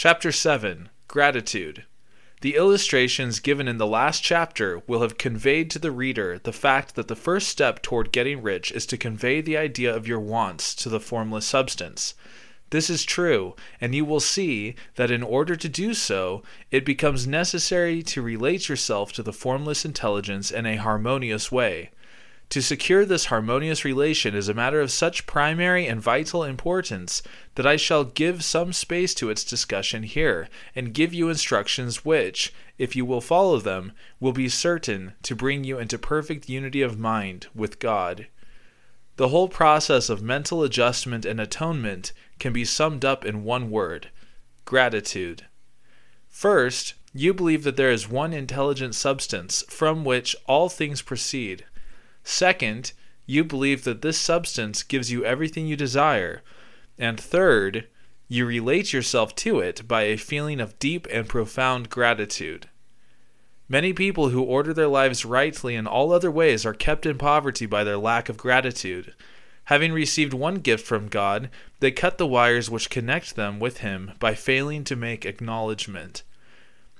Chapter 7. Gratitude. The illustrations given in the last chapter will have conveyed to the reader the fact that the first step toward getting rich is to convey the idea of your wants to the formless substance. This is true, and you will see that in order to do so, it becomes necessary to relate yourself to the formless intelligence in a harmonious way. To secure this harmonious relation is a matter of such primary and vital importance that I shall give some space to its discussion here, and give you instructions which, if you will follow them, will be certain to bring you into perfect unity of mind with God. The whole process of mental adjustment and atonement can be summed up in one word: gratitude. First, you believe that there is one intelligent substance from which all things proceed. Second, you believe that this substance gives you everything you desire. And third, you relate yourself to it by a feeling of deep and profound gratitude. Many people who order their lives rightly in all other ways are kept in poverty by their lack of gratitude. Having received one gift from God, they cut the wires which connect them with Him by failing to make acknowledgment.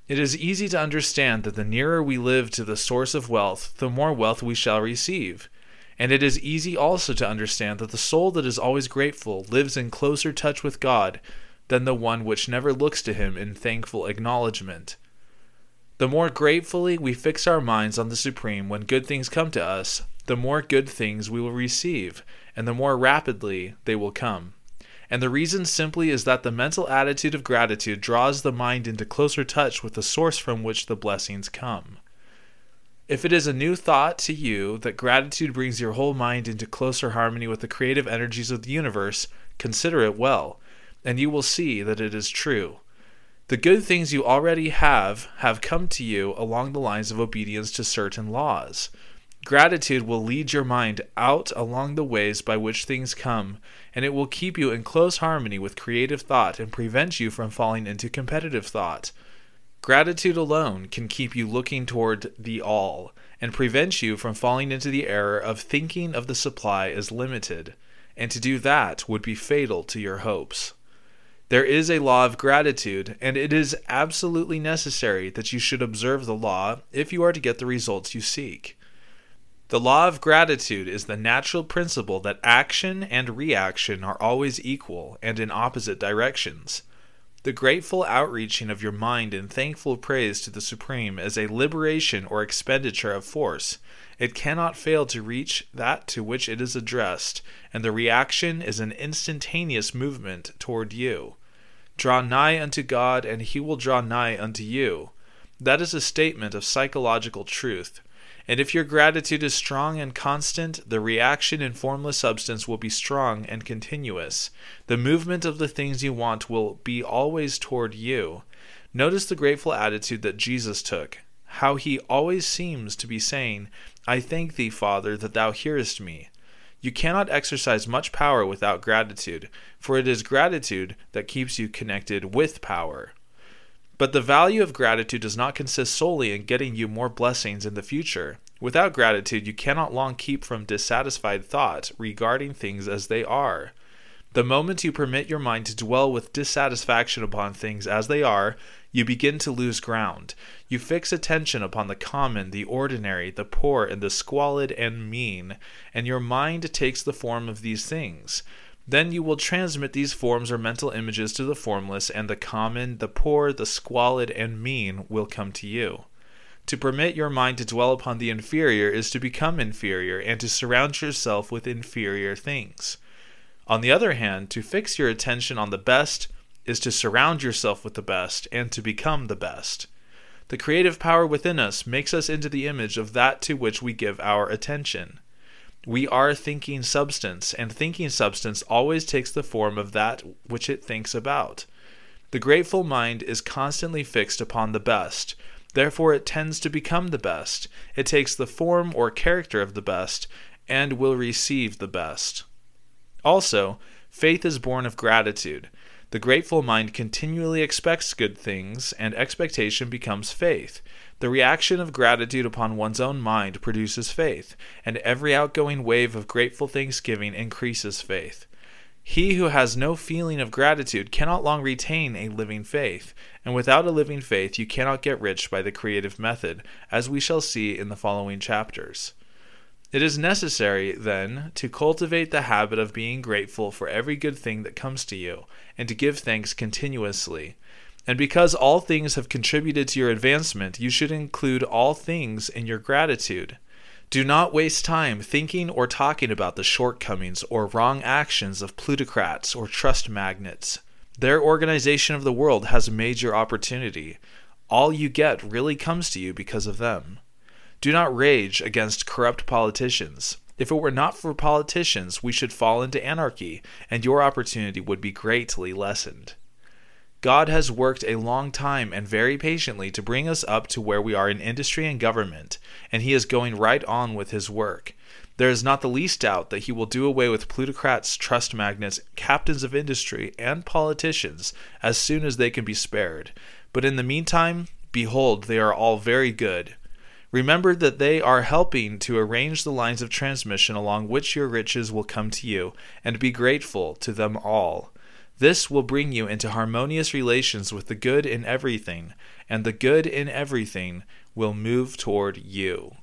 It is easy to understand that the nearer we live to the source of wealth, the more wealth we shall receive. And it is easy also to understand that the soul that is always grateful lives in closer touch with God than the one which never looks to Him in thankful acknowledgment. The more gratefully we fix our minds on the Supreme when good things come to us, the more good things we will receive, and the more rapidly they will come. And the reason simply is that the mental attitude of gratitude draws the mind into closer touch with the source from which the blessings come. If it is a new thought to you that gratitude brings your whole mind into closer harmony with the creative energies of the universe, consider it well, and you will see that it is true. The good things you already have come to you along the lines of obedience to certain laws. Gratitude will lead your mind out along the ways by which things come, and it will keep you in close harmony with creative thought and prevent you from falling into competitive thought. Gratitude alone can keep you looking toward the all, and prevent you from falling into the error of thinking of the supply as limited, and to do that would be fatal to your hopes. There is a law of gratitude, and it is absolutely necessary that you should observe the law if you are to get the results you seek. The law of gratitude is the natural principle that action and reaction are always equal and in opposite directions. The grateful outreaching of your mind in thankful praise to the Supreme is a liberation or expenditure of force. It cannot fail to reach that to which it is addressed, and the reaction is an instantaneous movement toward you. Draw nigh unto God, and He will draw nigh unto you. That is a statement of psychological truth. And if your gratitude is strong and constant, the reaction in formless substance will be strong and continuous. The movement of the things you want will be always toward you. Notice the grateful attitude that Jesus took, how He always seems to be saying, "I thank Thee, Father, that Thou hearest me." You cannot exercise much power without gratitude, for it is gratitude that keeps you connected with power. But the value of gratitude does not consist solely in getting you more blessings in the future. Without gratitude, you cannot long keep from dissatisfied thought regarding things as they are. The moment you permit your mind to dwell with dissatisfaction upon things as they are, you begin to lose ground. You fix attention upon the common, the ordinary, the poor, and the squalid and mean, and your mind takes the form of these things. Then you will transmit these forms or mental images to the formless, and the common, the poor, the squalid, and mean will come to you. To permit your mind to dwell upon the inferior is to become inferior and to surround yourself with inferior things. On the other hand, to fix your attention on the best is to surround yourself with the best and to become the best. The creative power within us makes us into the image of that to which we give our attention. We are thinking substance, and thinking substance always takes the form of that which it thinks about. The grateful mind is constantly fixed upon the best. Therefore it tends to become the best. It takes the form or character of the best, and will receive the best. Also, faith is born of gratitude. The grateful mind continually expects good things, and expectation becomes faith. The reaction of gratitude upon one's own mind produces faith, and every outgoing wave of grateful thanksgiving increases faith. He who has no feeling of gratitude cannot long retain a living faith, and without a living faith you cannot get rich by the creative method, as we shall see in the following chapters. It is necessary, then, to cultivate the habit of being grateful for every good thing that comes to you, and to give thanks continuously. And because all things have contributed to your advancement, you should include all things in your gratitude. Do not waste time thinking or talking about the shortcomings or wrong actions of plutocrats or trust magnates. Their organization of the world has a major opportunity. All you get really comes to you because of them. Do not rage against corrupt politicians. If it were not for politicians, we should fall into anarchy, and your opportunity would be greatly lessened. God has worked a long time and very patiently to bring us up to where we are in industry and government, and he is going right on with his work. There is not the least doubt that he will do away with plutocrats, trust magnates, captains of industry, and politicians as soon as they can be spared. But in the meantime, behold, they are all very good. Remember that they are helping to arrange the lines of transmission along which your riches will come to you, and be grateful to them all. This will bring you into harmonious relations with the good in everything, and the good in everything will move toward you.